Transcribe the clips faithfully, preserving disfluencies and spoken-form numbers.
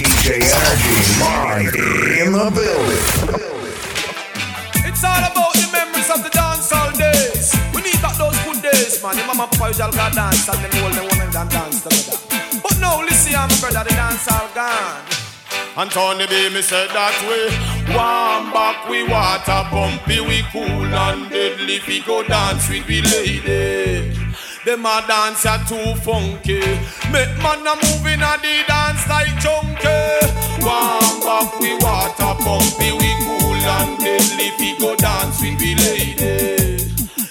D J Energy live in the building. It's all about the memories of the dancehall days. We need back those good days, man. The mama boys all got dance and them old women done dance together. But now listen, I'm brother, the dancehall gone. And Tony B, me said that way. Warm back, we water bumpy, we cool and deadly. We go dance with we lady. Them a dance are too funky. Make man a moving and they dance like junkie. Warm up we water pumpy, we cool and deadly. We go dance with the lady.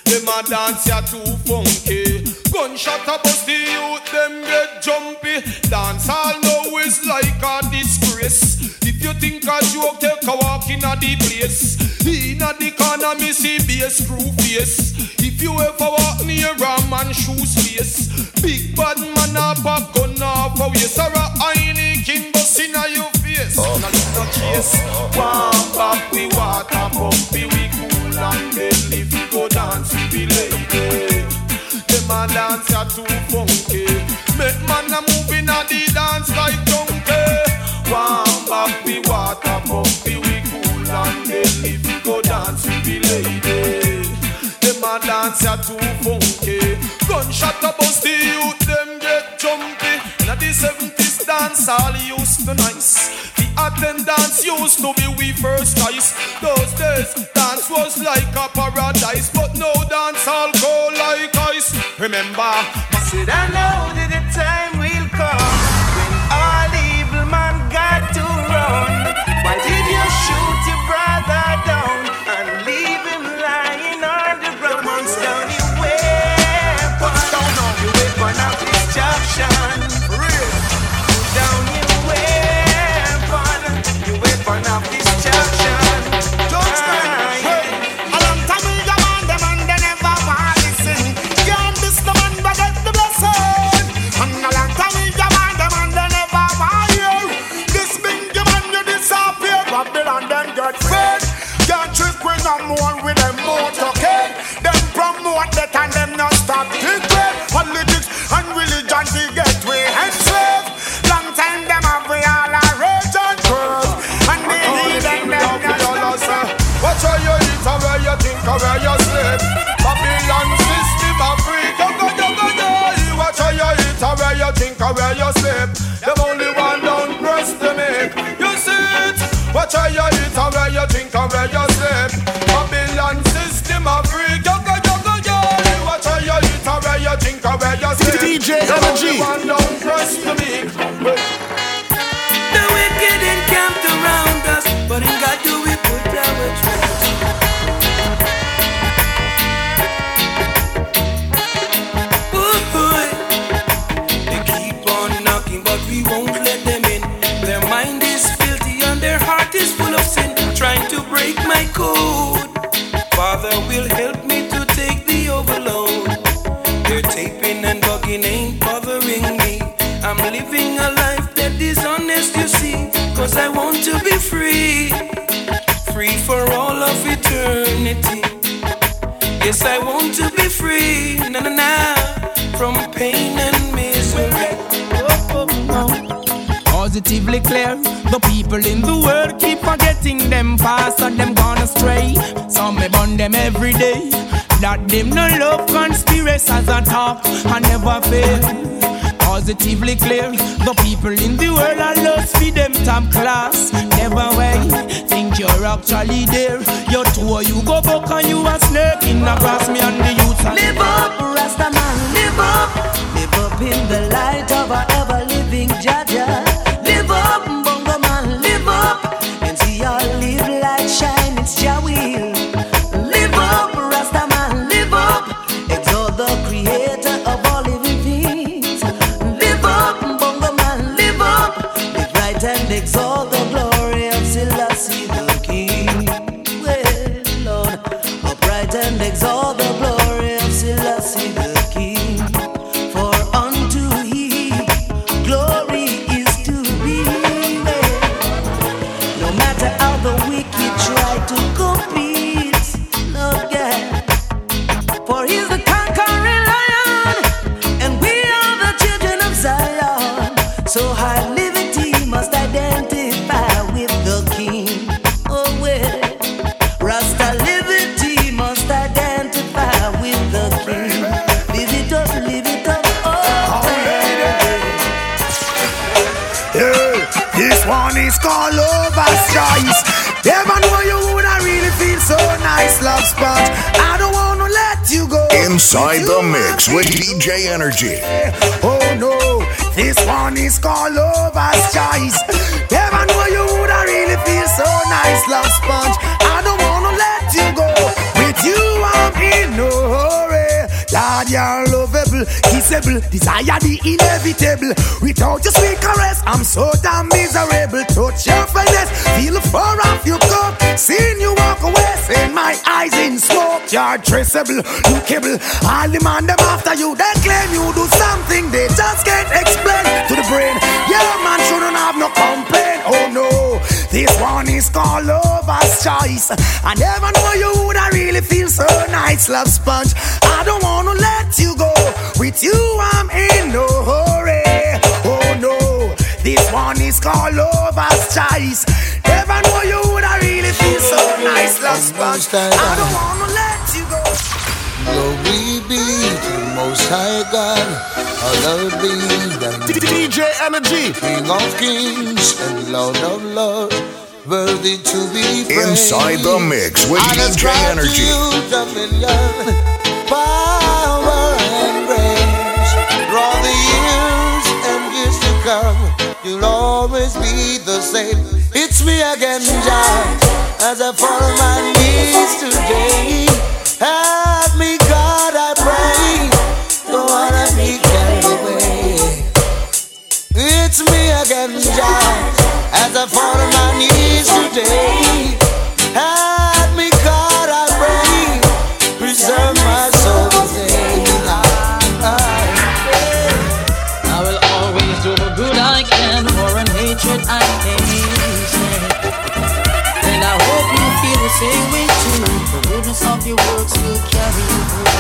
Them a dance are too funky. Gunshot a bust the youth, them get jumpy. Dance all now is like a disgrace. If you think a joke, take a walk in a the place. In a the corner, me see bass crew face. If you ever walk near a man shoes face, big bad man a pop gun off a waist, or a Heineken bust inna your face. Now look no case. Warm back we water pumpy, we cool and deadly. We go dance with the lady. Them a dance are too funky. Make man a move inna the dance like donkey. Warm back we water pumpy, we cool and deadly. We go dance with the lady. Them a dance are too funky. Gunshot a bust the youth, them get jumpy. Now the seventies dance all used to nice. The attendance used to be we first choice. Those days dance was like a paradise, but now dance all go like ice. Remember, I said I know that the time will come when all evil man got to run. Why did you shoot your brother down and leave him lying on? Them no love conspiracies at all, I never fail. Positively clear, the people in the world are lost for them top class. Never way, think you're actually there. You're two, you go buck and you a snake in the grass. Me and the youth. Live up, Rasta man, live up. Live up in the light of our ever living Jaja. Live up, Bongo man, live up. And see our live light shine, it's your will. Live up, Rasta man. So high liberty must I dare. girl. This one is called Lover's Choice. Never know you would I really feel so nice, love sponge. I don't want to let you go. Inside the mix with D J Energy. Oh no, this one is called Lover's Choice. Never know you would I really feel so nice, love sponge. I don't want to let you go. With you I'm in no hurry. Lord, you're lovable, kissable, desire the inevitable. Without your sweet caress, I'm so damn miserable. Touch your finesse, feel far off your cup. Seeing you walk away, seeing my eyes in smoke. You're traceable, lookable, all the man them after you. They claim you do something they just can't explain to the brain. Yeah, man shouldn't have no complaint, oh no. This one is called Lover's Choice. I never know you would I really feel so nice, love sponge. I don't want to let you go. With you I'm in no hurry, oh no. This one is called Lover's Choice. Never know you would I really feel so nice, love sponge. I don't want to let you go. Lord, we believe you most high God, our love be D J Energy, King of Kings and Lord of Lords, worthy to be praised. Inside the mix with D J Energy. Power and grace, for all the years and years to come, you'll always be the same. It's me again, Jah, as I fall on my knees today. Help me, God, I pray. Don't wanna be carried away. It's me again, Jah, as I fall on my knees today. Help me, God, I pray. Preserve my soul today. I, I, I will always do the good I can, for an hatred I hate. And I hope you feel the same way too. The goodness of your works will carry you through.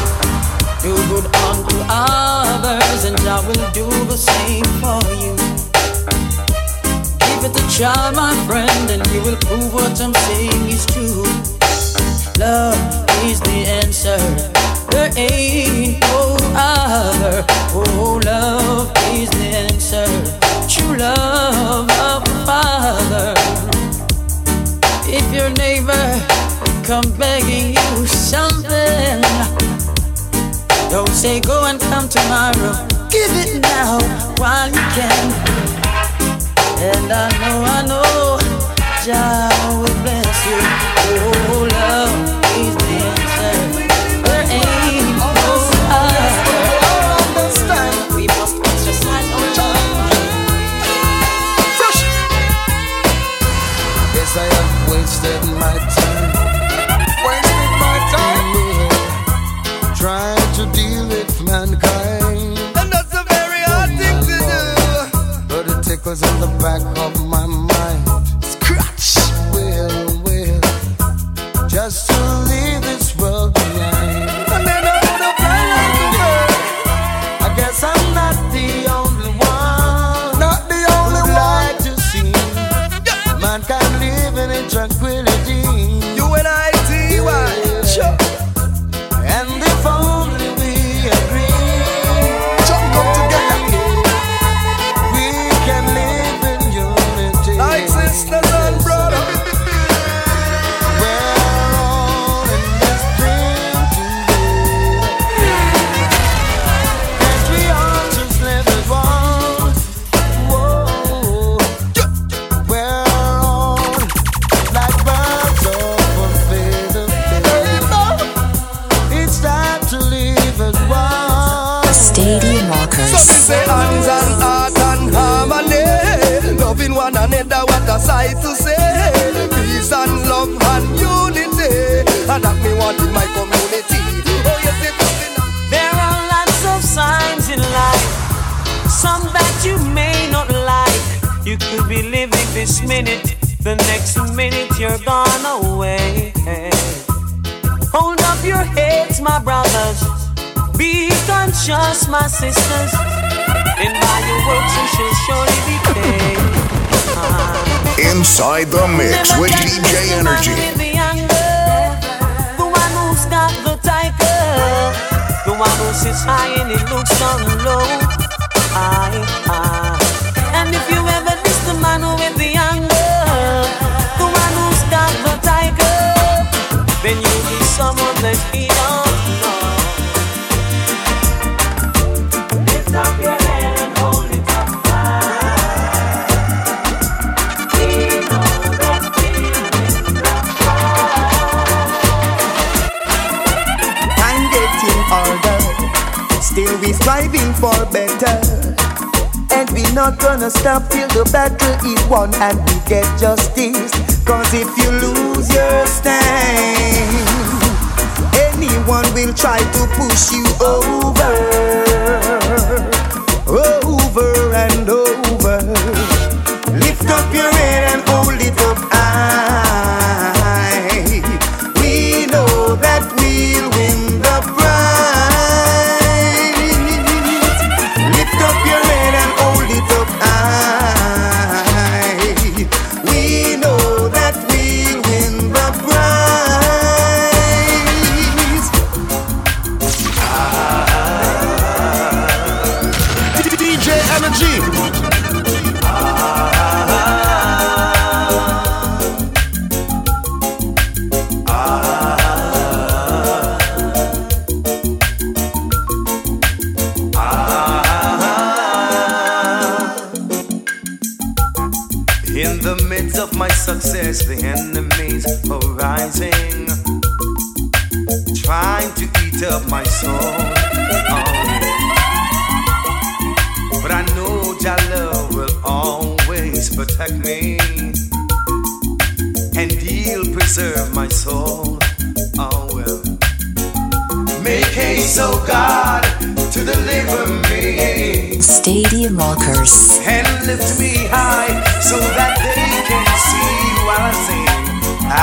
Do good unto others, and I will do the same for you. Give it a try, my friend, and you will prove what I'm saying is true. Love is the answer. There ain't no other. Oh, love is the answer. True love of a father. If your neighbor come begging you something, don't say go and come tomorrow. Give it now while you can. And I know, I know, Jah will bless you. Oh, love is the answer. There ain't no other. We must exercise our judgment. Yes, I have wasted my time. Wasted my time. Yeah. Trying to deal with mankind. Tickles in the back of my mind. Scratch. Will, will, just to leave this world behind. And then I'm gonna fly like a bird. I guess I'm not the only one. Not the only one. Like to see yeah. mankind living in tranquility. You and I, T Y. Yeah. Sure. And if only we agree. Jump up together. Sight to say peace and love and unity, and that me want in my community. Oh yes, it is enough. There are lots of signs in life, some that you may not like. You could be living this minute, the next minute you're gone away. Hold up your heads, my brothers. Be conscious, my sisters. And by your works you shall surely be paid. Inside the mix with D J Energy. The anger, the one who's got the tiger, the one who sits high and it looks down low. I, I. And if you ever miss not gonna stop till the battle is won and we get justice. Cause if you lose your stand, anyone will try to push you over, over and over. Lift up your head and hold it up high. We know that we'll win the prize. Lift up your head and hold it up high. We know that we'll win the prize. Ah. D J Energy. Success, the enemies are rising, trying to eat up my soul. Oh. But I know Jah love will always protect me, and He'll preserve my soul. Oh well. Make haste, O God, to deliver me. Stadium Walkers. And lift me high so that they can see while I sing.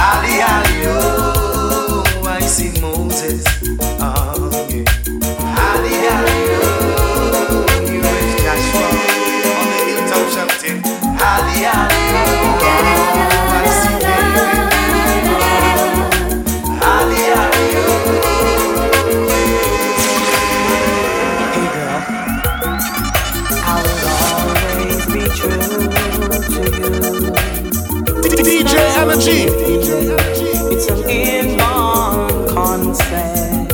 Ali, ali, oh, I see Moses. Oh, yeah. Ali, ali, oh, you is Joshua on the hilltop shouting. Ali, ali, oh, I see David. Oh, ali, ali, oh. D J M G. It's an inborn concept.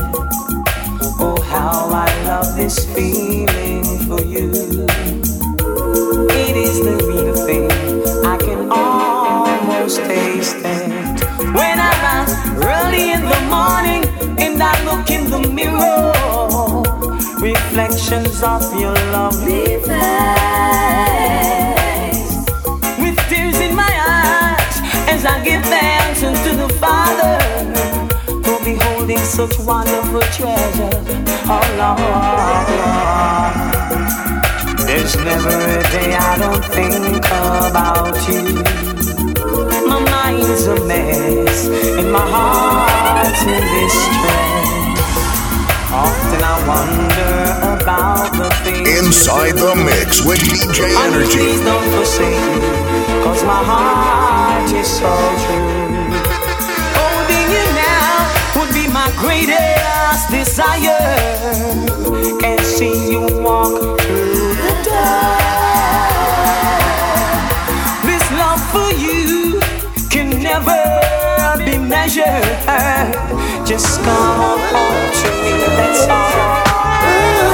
Oh, how I love this feeling for you. It is the real thing. I can almost taste it. When I rise early in the morning and I look in the mirror, reflections of your lovely face. With tears in my eyes as I give thanks to the Father for beholding such wonderful treasures. Oh Lord, there's never a day I don't think about you. My mind's a mess and my heart's in distress. Often I wonder about the things Inside the Mix with D J Energy. Please don't forsake me, cause my heart is so true. Holding you now would be my greatest desire. And see you walk through the door. This love for you can never be measured. Just come home to me, that's all. Ooh,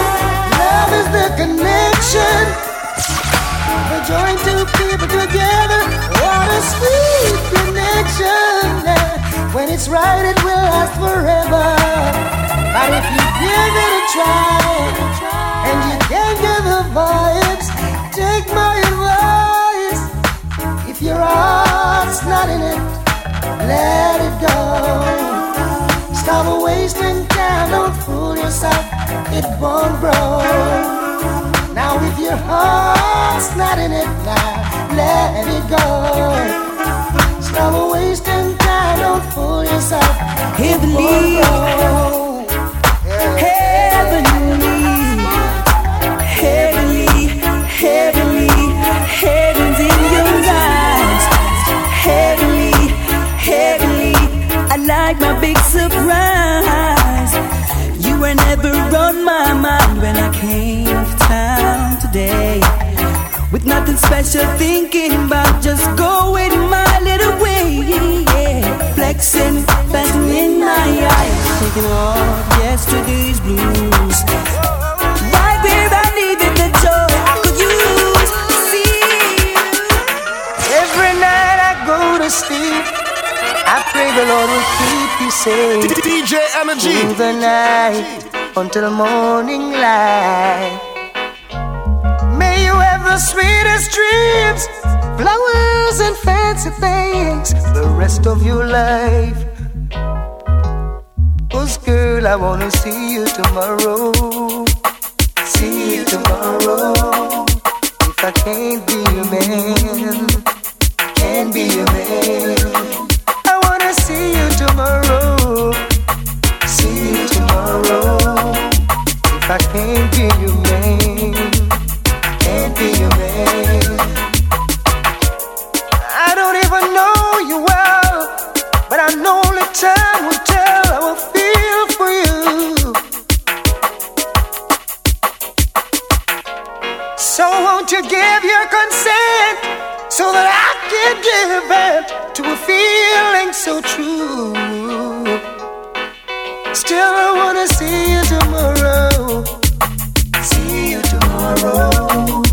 love is the connection that joins two people together. What a sweet connection. When it's right, it will last forever. But if you give it a try and you can't get the vibes, take my advice. If your heart's not in it, let it go. Stop wasting time, don't fool yourself, it won't grow. Now if your heart's not in it now, let it go. Stop wasting time, don't fool yourself, it won't grow. Heavenly, heavenly, heavenly, heaven's in your eyes. Heavenly, heavenly, I like my big surprise. You were never on my mind when I came to town today. With nothing special thinking about, just going my little way. Yeah. Flexing, passing in my eyes, taking off yesterday's blues. Right where I needed the joy I could use to see you. Every night I go to sleep, I pray the Lord will keep you safe. D J Energy. Through the night until morning light. May you ever the sweetest dreams, flowers and fancy things, the rest of your life. Cause girl, I wanna see you tomorrow, see you tomorrow. If I can't be your man, can't be your man. I wanna see you tomorrow, see you tomorrow. If I can't be your man, can't be your man. I don't even know you well, but I know only time will tell how I feel for you. So won't you give your consent so that I can give vent to a feeling so true? Still I wanna see you tomorrow, see you tomorrow.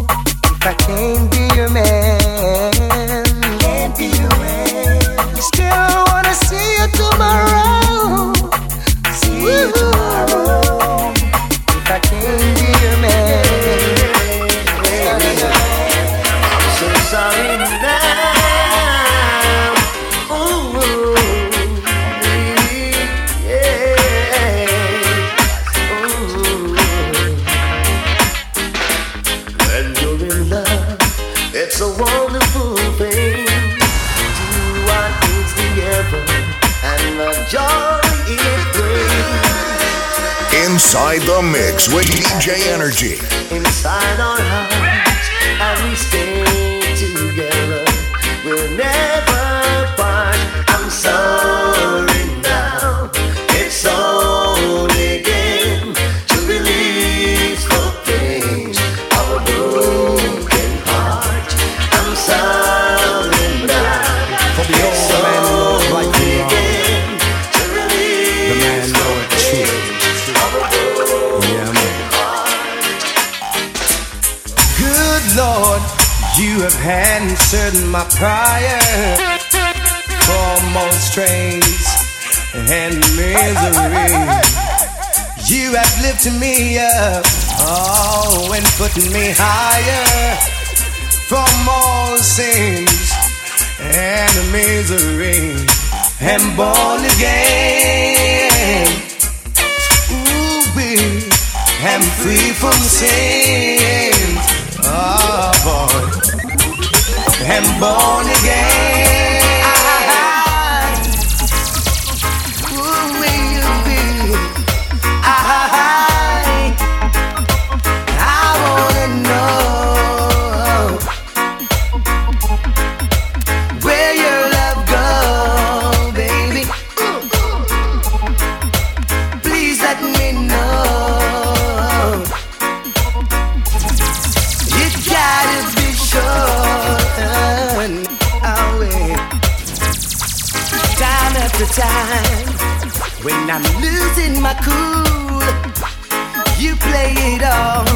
If I can't be your man, can't be your man. Still I wanna see you tomorrow, see you tomorrow. If I can't be your man, can't be your man. I'm so sorry now. It's a wonderful thing to what is together, and the joy it brings. Inside the mix with D J Energy. Inside our hearts, and we stay together. We'll never part. I'm sorry now. It's only game to believe for things our world. You have answered my prayer for more strains and misery. You have lifted me up, oh, and put me higher from all sins and misery. I'm born again. Ooh-wee, I'm free from sin. Oh boy, I'm born again. Who will you be? I, I wanna know where your love goes, baby. Please let me know. You gotta be sure. Time after time, when I'm losing my cool, you play it off,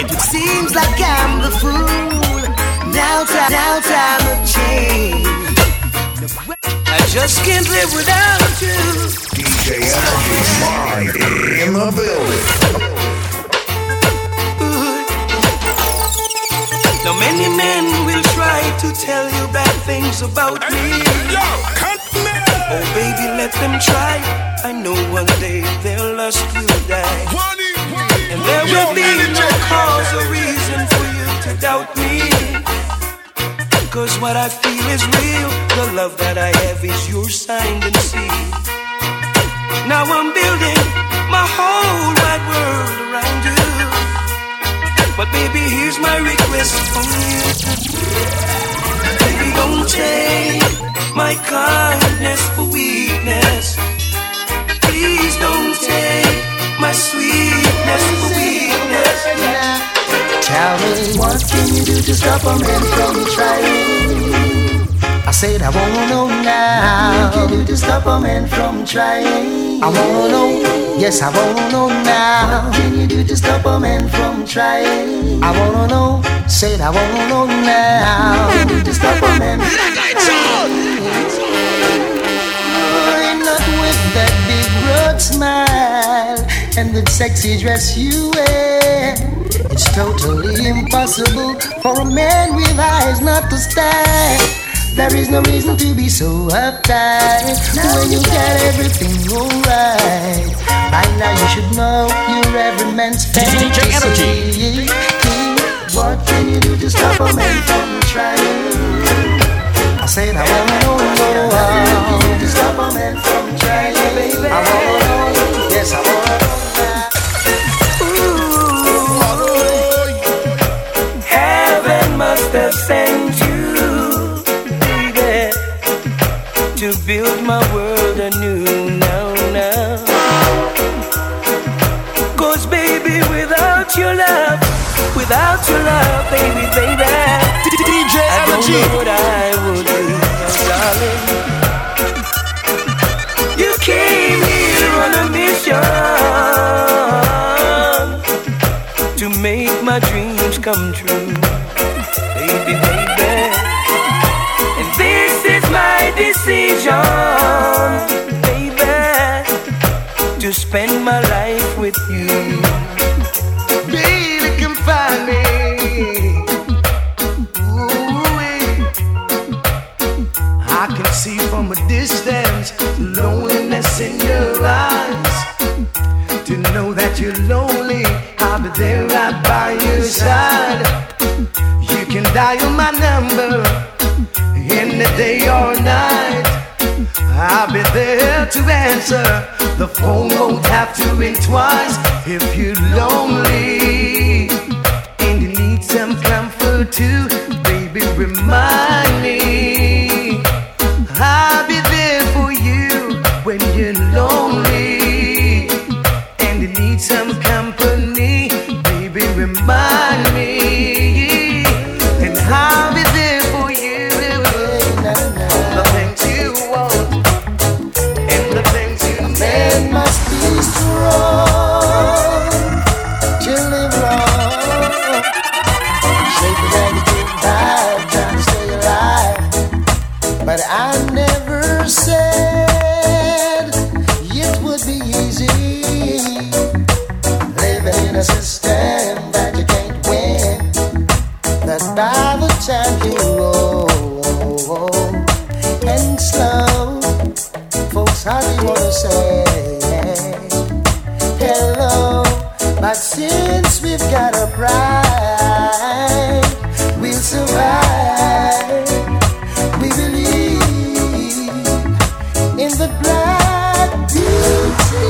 and it seems like I'm the fool. Now time, now time of change. I just can't live without you. D J Energy live in the building. Now many men will try to tell you bad things about me. Oh baby, let them try. I know one day their lust will die, and there will be no cause or reason for you to doubt me. Cause what I feel is real. The love that I have is your signed and sealed. Now I'm building my whole wide world around you. But baby, here's my request from you. Baby, don't take my kindness for weakness. Please don't take my sweetness for weakness. Tell me, what can you do to stop a man from trying? I said I wanna know now. What can you do to stop a man from trying? I wanna know. Yes, I wanna know now. What can you do to stop a man from trying? I wanna know, said I wanna know now. What can you do to stop a man from trying? Oh, not with that big broad smile and the sexy dress you wear. It's totally impossible for a man with eyes not to stare. There is no reason to be so uptight when you got everything alright. By now you should know you're every man's fantasy. What can you do to stop a man from trying? I said I wanna know, I wanna know, to stop a man from trying, baby. I wanna know, yes I wanna know. Have sent you, baby, to build my world anew now, now. Cause baby, without your love, without your love, baby, baby, D J I don't know what I would do, darling. You came here on a mission to make my dreams come true. Baby, baby, and this is my decision, baby, to spend my life with you. Baby, come find me. Ooh, I can see from a distance loneliness in your eyes. To know that you're lonely, I'll be there right by your side. You can dial my number in the day or night. I'll be there to answer. The phone won't have to ring twice. If you're lonely and you need some comfort too, baby, remind me. I'll be there for you when you're lonely and you need some company, baby, remind me. I'll be there for you. All the things you want and the things you need. A man must be strong to live long. Shake it and give vibe, trying to stay alive. But I never said it would be easy living in a system. And you roll and slow, folks, how do you want to say hello? But since we've got a pride, we'll survive. We believe in the black beauty.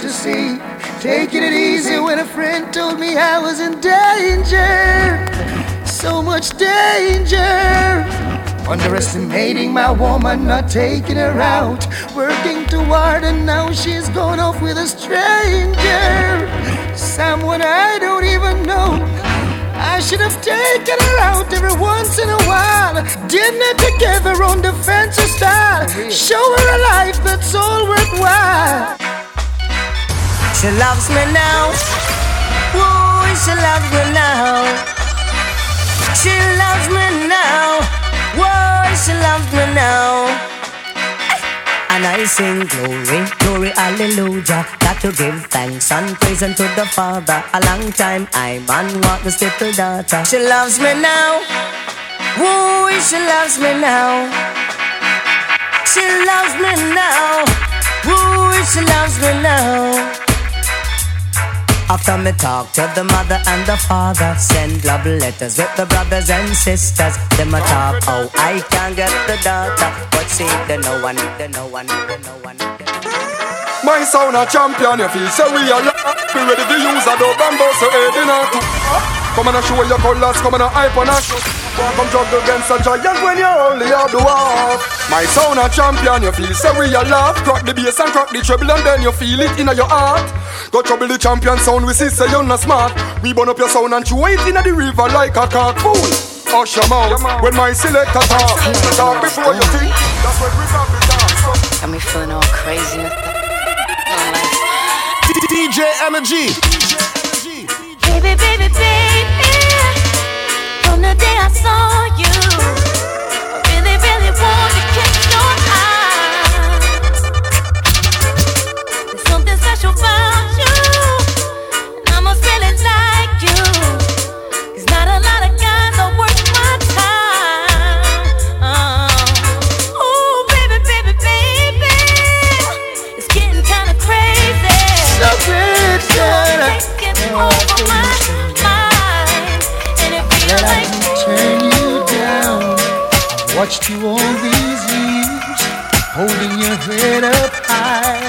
To see, taking it easy when a friend told me I was in danger, so much danger. Underestimating my woman, not taking her out, working too hard, and now she's gone off with a stranger, someone I don't even know. I should have taken her out every once in a while, dinner together on the fancy style, show her a life that's all worthwhile. She loves me now. Whoa, she loves me now. She loves me now. Whoa, she loves me now. And I sing glory, glory, hallelujah. Got to give thanks and praise unto the Father. A long time I'm on walk this little daughter. She loves me now. Whoa, she loves me now. She loves me now. Whoa, she loves me now. After me talk to the mother and the father, send love letters with the brothers and sisters. Them a talk, oh I can't get the daughter, but see the no one, the no one, the no one. My sound a champion, you feel so we are locked. We ready to use a dope and boss, so head in our two. Come on and show your colors, come on and hype on our show. Welcome juggle against a giant when you only are the one. My sound a champion, you feel so we are locked. Crack the bass and crack the treble and then you feel it in your heart. Go trouble the champion sound, we see say you're not smart. We burn up your sound and throw it in the river like a cartoon. Hush your mouth when my selector talk. Talk before you think, that's when we start the dance. Got me feeling all crazy. D J Energy. Baby, baby, baby, from the day I saw you, I really, really want to catch your eye. There's something special about you, and I must really like you. Cause not a lot of guys are worth my time. Uh, ooh, baby, baby, baby, it's getting kinda crazy. So crazy. It's taking over my mind, and it feels like turn you down. I watched you all these years, holding your head up high,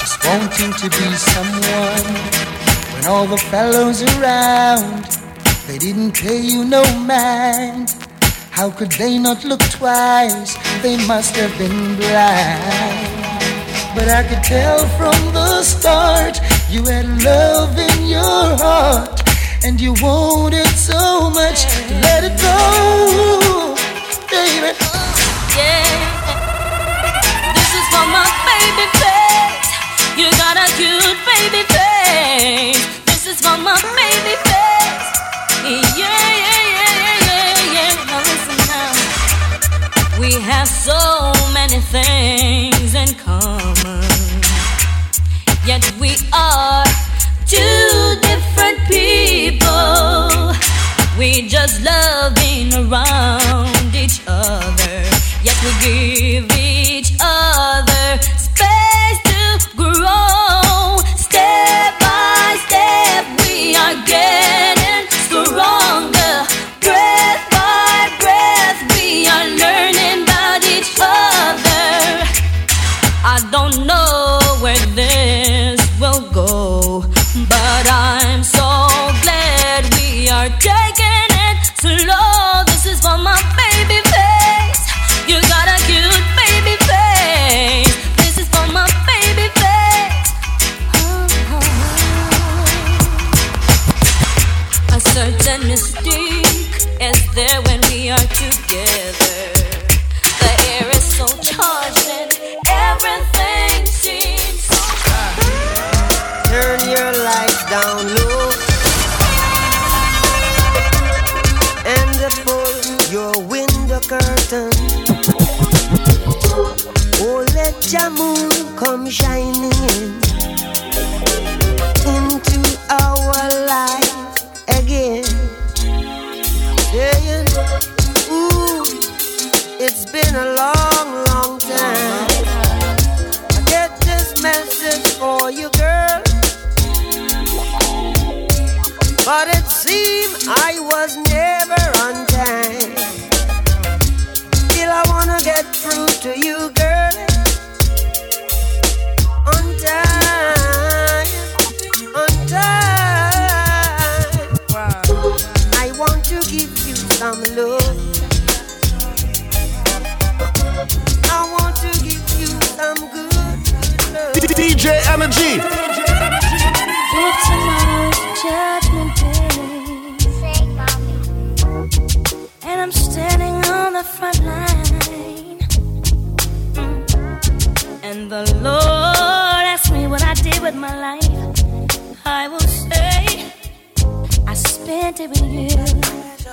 just wanting to be someone. When all the fellows around, they didn't pay you no mind. How could they not look twice? They must have been blind. But I could tell from the start, you had love in your heart, and you wanted so much to let it go, baby. Yeah, this is for my baby face. You got a cute baby face. This is for my baby face. Yeah, yeah, yeah, yeah, yeah, yeah. Now listen now. We have so many things in common, yet we are two different people. We just love being around each other, yet we give each other space to grow. Step by step we are getting stronger, breath by breath we are learning about each other. I don't know where this will go, but I'm so glad we are taking it slow. This is for my baby face. You got a cute baby face. This is for my baby face. A certain mystique is there when we are together. The air is so charged and everything seems turn your lights down low and pull your window curtain. Oh, let your moon come shining in into our life again. Yeah. Ooh, it's been a long, long time. I get this message for you, girl, but it seemed I was never on time. Still I wanna get through to you, girl, on time, on time. Wow. I want to give you some love. I want to give you some good love. D J Energy. If tomorrow's judgment day, and I'm standing on the front line, and the Lord asks me what I did with my life, I will say I spent it with you. It's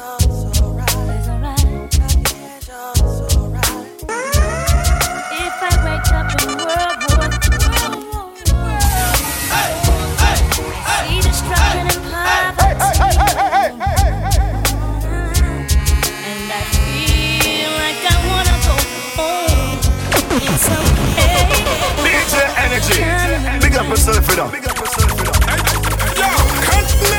alright. If I wake up in World War Three, hey! See destruction and poverty, and I feel like I wanna go home. It's okay. D J Energy, big up yourself, it up. Big up yourself, it up. Yo, catch me.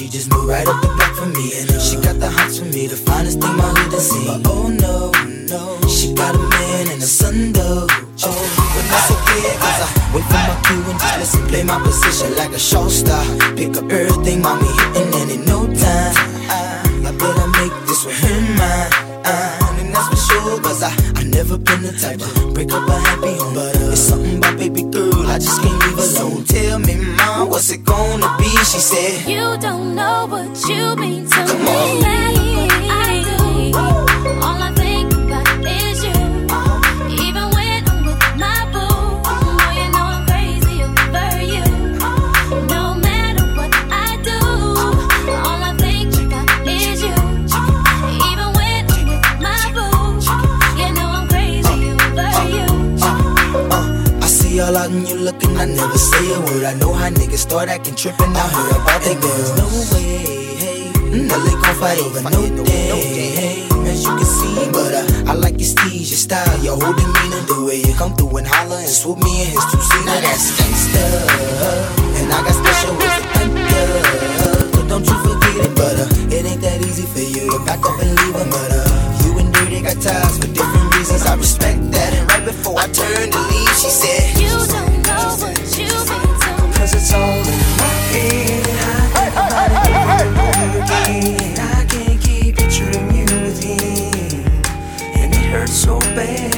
She just moved right up the block for me. She got the hots for me, the finest thing my hood has seen. But oh no, no, she got a man and a son though. Oh, but that's okay, cause I wait for my cue and just listen, play my position like a show star. Pick up everything, mommy hitting, and in no time I better make this with him mine. That's for sure, cause I, I never been the type to break up a happy home. But uh, it's something about baby girl, I just can't leave alone. So tell me, mom, what's it gonna be? She said, you don't know what you mean to Come me. On. That's what I do. All I think about is you. Even when I'm with my boo, oh, you know I'm crazy over you. No matter what I do, all I think about is you. Even all out and you looking, I never say a word. I know how niggas start acting trippin'. I heard about they girls. No way, hey, mm, no, they gon' fight over no day, hey. As you can see, but uh, I like your steez, your style, your whole demeanor, the way you come through and holler and swoop me in his two-seater. Now that's gangsta, and I got special ways to thunder. But don't you forget it, but uh, it ain't that easy for you to back up and leave a murder. You and Dirty got ties for different reasons. I respect that, and right before I turned to leave, she said, you don't know what you mean to me. Cause it's all in my head. I can't, I can't keep picturing you within, and it hurts so bad.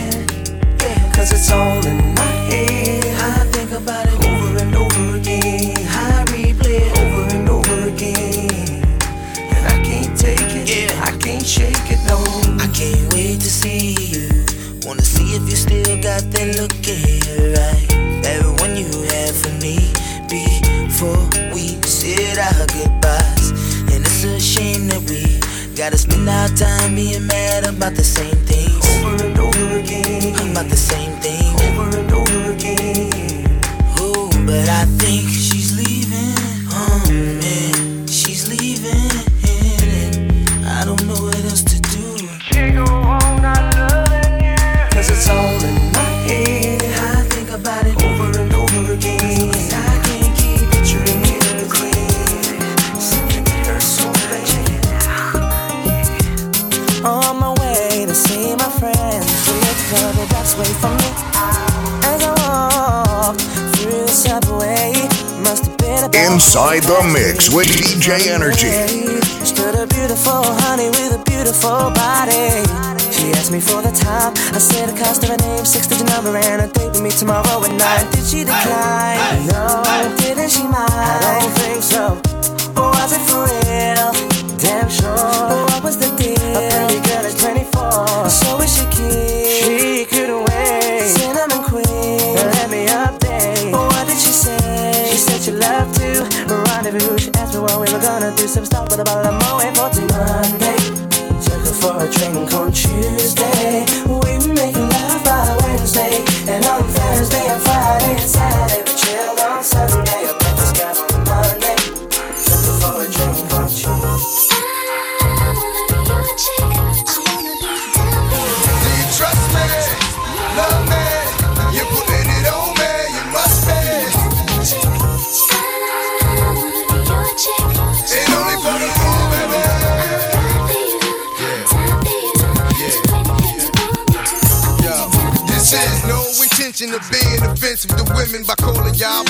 Yeah, cause it's all in my head. I think about it over and over again. I replay it over and over again, and I can't take it. Yeah, I can't shake it. No, I can't wait to see you. Wanna see if you still got that look in your eye, that one you had for me before we said our goodbyes. And it's a shame that we gotta spend our time being mad about the same things over and over again. About the same thing over and over again. Oh, but I think she's leaving. Oh man, she's leaving. I don't know what else to do. She go on not loving you. Cause it's all in my head. I think about it over and over again. I can't keep picturing you again. Seeing her so bad. On my way to see my friends, so it's covered, that's way for me. As I walk through the subway, must have been a Inside the Mix with D J Energy. Stood a beautiful honey with a beautiful body. She asked me for the time. I said the cost of her name, six-digit number, and a date with me tomorrow at nine. Did she decline? No, didn't she mind? I don't think so. Was it for real? Damn sure. What was the deal? A pretty girl is twenty-four, so is she cute? She couldn't wait. Cinnamon queen, let me update. What did she say? She said she loved to rendezvous. She asked me what we were gonna do. Some stuff with a bottle of Moët for Monday. Took her for a drink on Tuesday. We were making love by Wednesday, and on Thursday and Friday and Saturday we chilled on Sunday. I met this guy on Monday. Took her for a drink on Tuesday. Of being offensive to women by calling y'all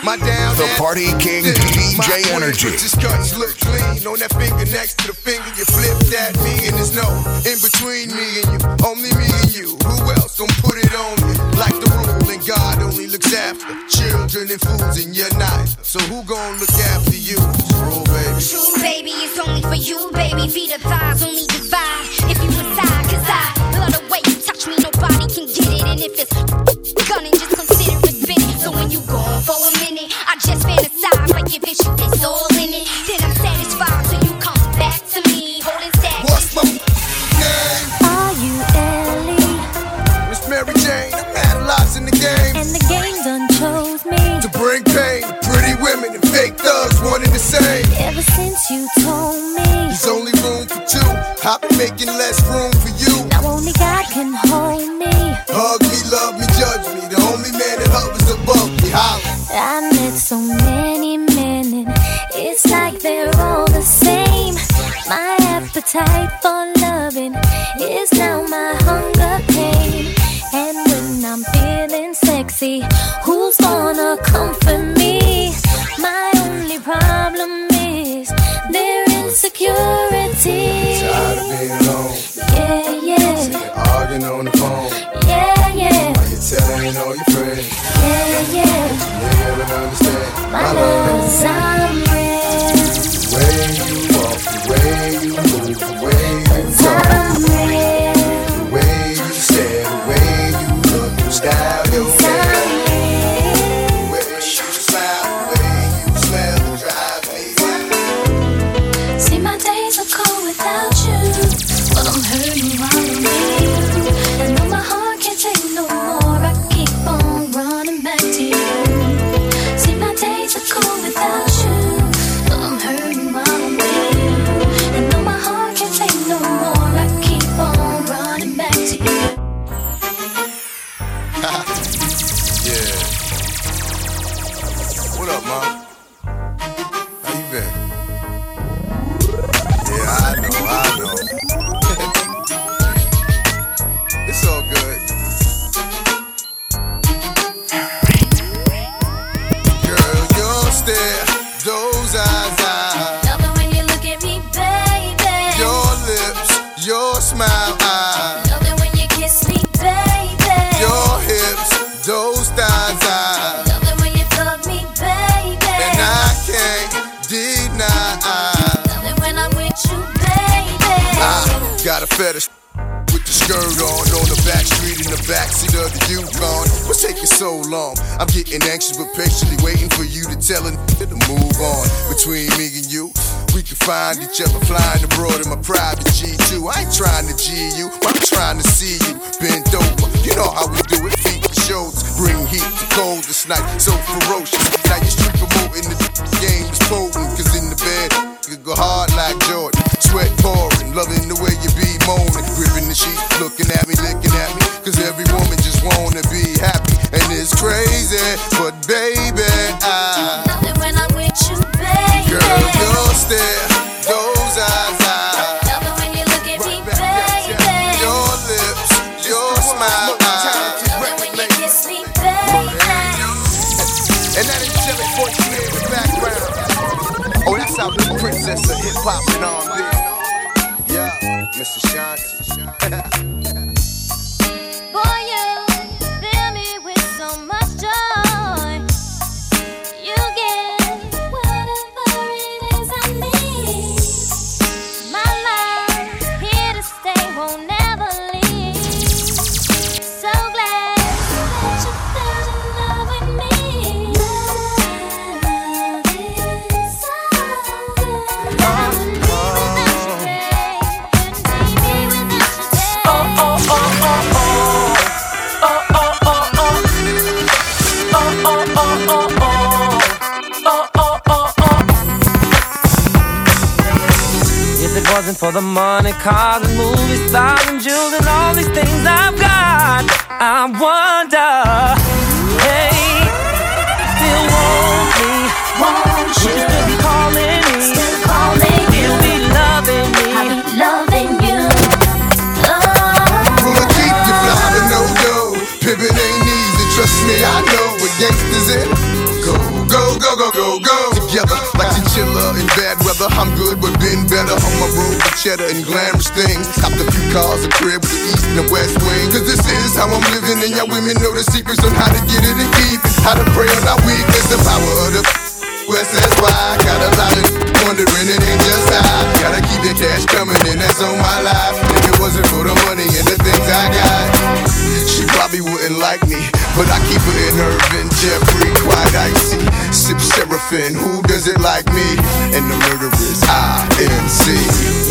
my damn the party king D J my Energy. Just guts look clean on that finger next to the finger you flipped at me, and there's no in between me and you, only me and you. Who else gon' put it on you? Like the rule, and God only looks after children and fools, and you're not. So who gon' look after you? Rule, baby. True, baby, it's only for you, baby. Feed the thighs only divide if you decide, cause I love the way you touch me. Nobody can get it, and if it's gunning, just consider it spinning. So when you gone for a minute, I just fantasize like if it's you, it's all in it. Then I'm satisfied till you come back to me, holding stack. What's my name? Are you Ellie? Miss Mary Jane, I'm analyzing the game, and the game done chose me to bring pain to pretty women and fake thugs wanting the same. Ever since you told me there's only room for two, I've been making less room for you. Now only God can hold me. Hug me, love me, judge me. The only man that hovers above me, holler. I met so many men, and it's like they're all appetite for loving is now my hunger pain. And when I'm feeling sexy, who's gonna comfort me? My only problem is their insecurity. Tired of being alone. Yeah, yeah. So you're arguing on the phone. Yeah, yeah. Why you telling all your friends? Yeah, yeah. They never understand my, my love's unreal. The way you walk, the way you move, the way you talk. The way you stare, the way you look, your style, your hair. Fetish with the skirt on, on the back street in the backseat of the Yukon. What's taking so long? I'm getting anxious but patiently waiting for you to tell her to move on. Between me and you, we can find each other flying abroad in my private G two. I ain't trying to G you, I'm trying to see you bent over. You know how we do it, feet to shoulders, bring heat to cold this night, so ferocious. Now you're street promoting the game is potent, cause in the bed you go hard like Jordan, sweat pouring, loving the way you be moaning, gripping the sheet, looking at me, licking at me, cause every woman just wanna be happy, and it's crazy, but baby, I love it when I'm with you, baby. Girl, your stare, those eyes, I love it when you look at me, baby. Your lips, your smile, I love it when you kiss me, baby. And that angelic voice you hear in the background. Oh, that's how the princess of hip hop and all that. Yeah, Mister Shanti. Boy, you fill me with so much joy. You get whatever it is I need. My love, here to stay, won't never leave. So glad that you fell in love with me. Wasn't for the money, cars and movies, stars and jewels and all these things I've got, I wonder, hey, still want me? Won't you? Would you still be calling me? Still calling you? You'll be loving me? I'll be loving you. Oh, I'll keep you flying, no go. Pimpin' ain't easy, trust me, I know what gangsters in. Go, go, go, go, go, go. Together, like chinchilla in bad weather, I'm good but been better. On my road with cheddar and glamorous things. Copped a few cars, a crib with the east and the west wing. Cause this is how I'm living and y'all women know the secrets on how to get it and keep it. How to pray on our weakness, the power of the west. That's why I got a lot of wondering, it ain't just I. Gotta keep the cash coming and that's on my life. If it wasn't for the money and the things I got, she probably wouldn't like me. But I keep her in her and Jeffrey, quite icy. Sip Seraphim, who does it like me? And the murderers, I M C.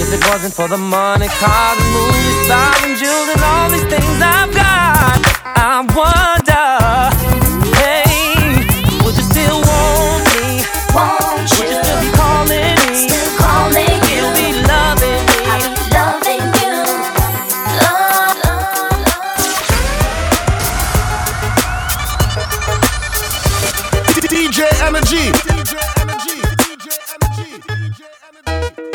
If it wasn't for the money, cars and movies, stars and jewels and all these things I've got, I wonder, hey, would you still want me? Won't you? Would you still be calling me? Still calling you. You'll be loving me. I'll be loving you. Oh. D J Energy. D J Energy. D J Energy. D J Energy.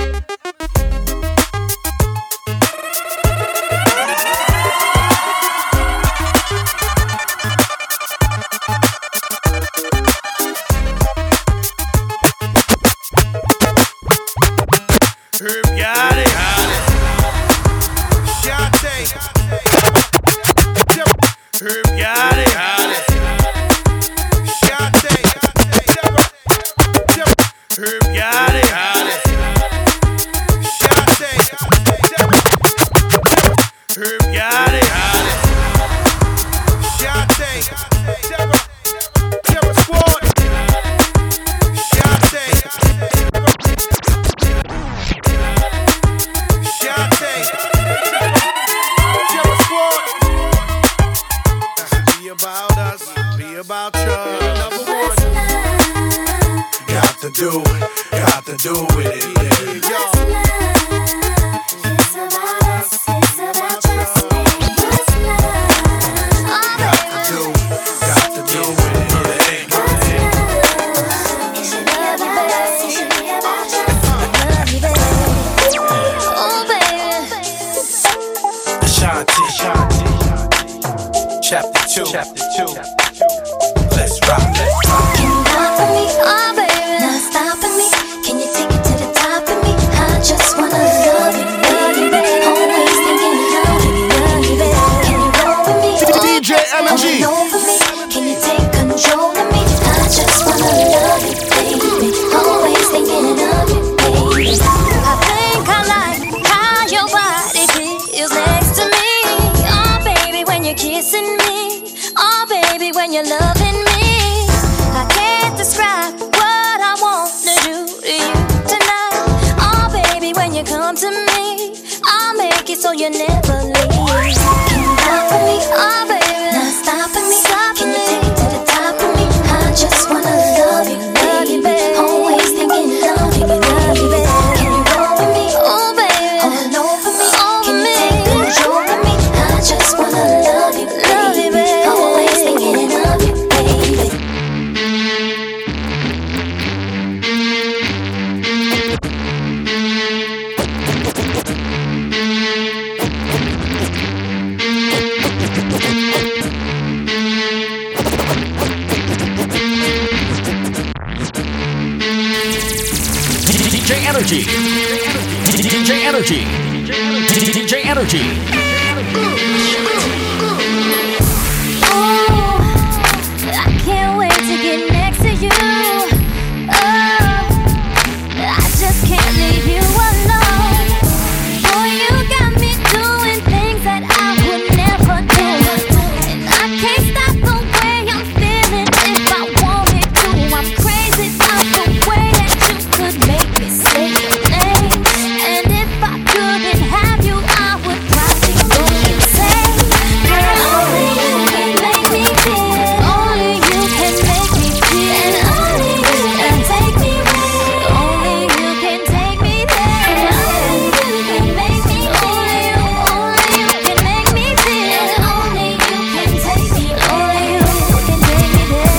Herb got it. Shante. Herb got it. Shante. Never, never squad. Shante. Shante. Never squad. Be about us. Be about you. Got to do it, got to do with it. It's love, it's about us, it's about us, it's love. Got to do, got to do with it. It's love, it should be about us, it should be about us. Oh baby, Ashanti, Ashanti, chapter two, chapter two. Let's rock, let's rock. Can you rock for me, oh baby? D J M G. Can you take control of me? I just wanna love you, baby. Always thinking of you, baby. I think I like how your body feels next to me. Oh, baby, when you're kissing me. Oh, baby, when you're loving me. I can't describe what I want to do to you tonight. Oh, baby, when you come to me, I'll make it so you never leave. Can you love for me? Oh, baby. D J Energy D J Energy D J Energy. Oh, I can't wait to get next to you. Oh, I just can't leave you alone. Boy, you got me doing things that I would never do, and I can't stop the way I'm feeling. If I wanted to, I'm crazy about the way that you could make me say your name. And if I couldn't have you, I would probably go insane. Girl, only you can make me feel. Only you can make me feel. And only you can take me away. Only you can take me there. And only you can make me feel. Only you, only you can make me feel. And only you can take me. Only you can take me there.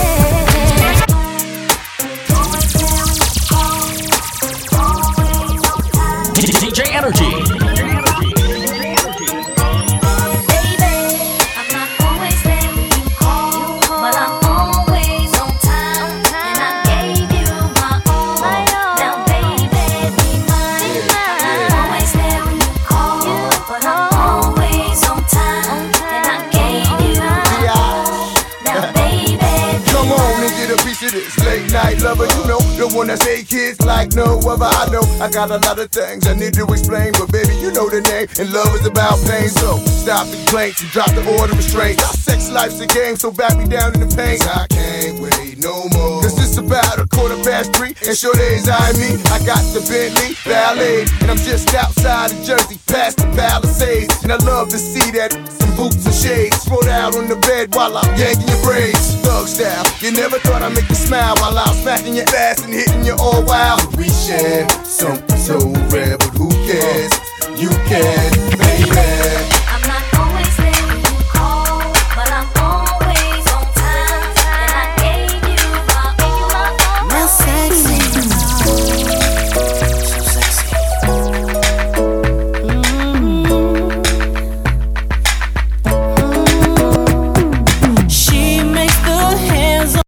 D J Energy. Wanna say kids like no other. I know I got a lot of things I need to explain, but baby, you know the name, and love is about pain. So stop the complaints and drop the order of restraints. Our sex life's a game, so back me down in the pain. I can't wait no more. Cause it's about a quarter past three, and sure days I mean I got the Bentley Ballet, and I'm just outside of Jersey, past the Palisades, and I love to see that. Boots and shades, throw down on the bed while I'm yanking your braids. Thug style, you never thought I'd make you smile while I'm smacking your ass and hitting you all wild. We share something so rare, but who cares? You can, baby.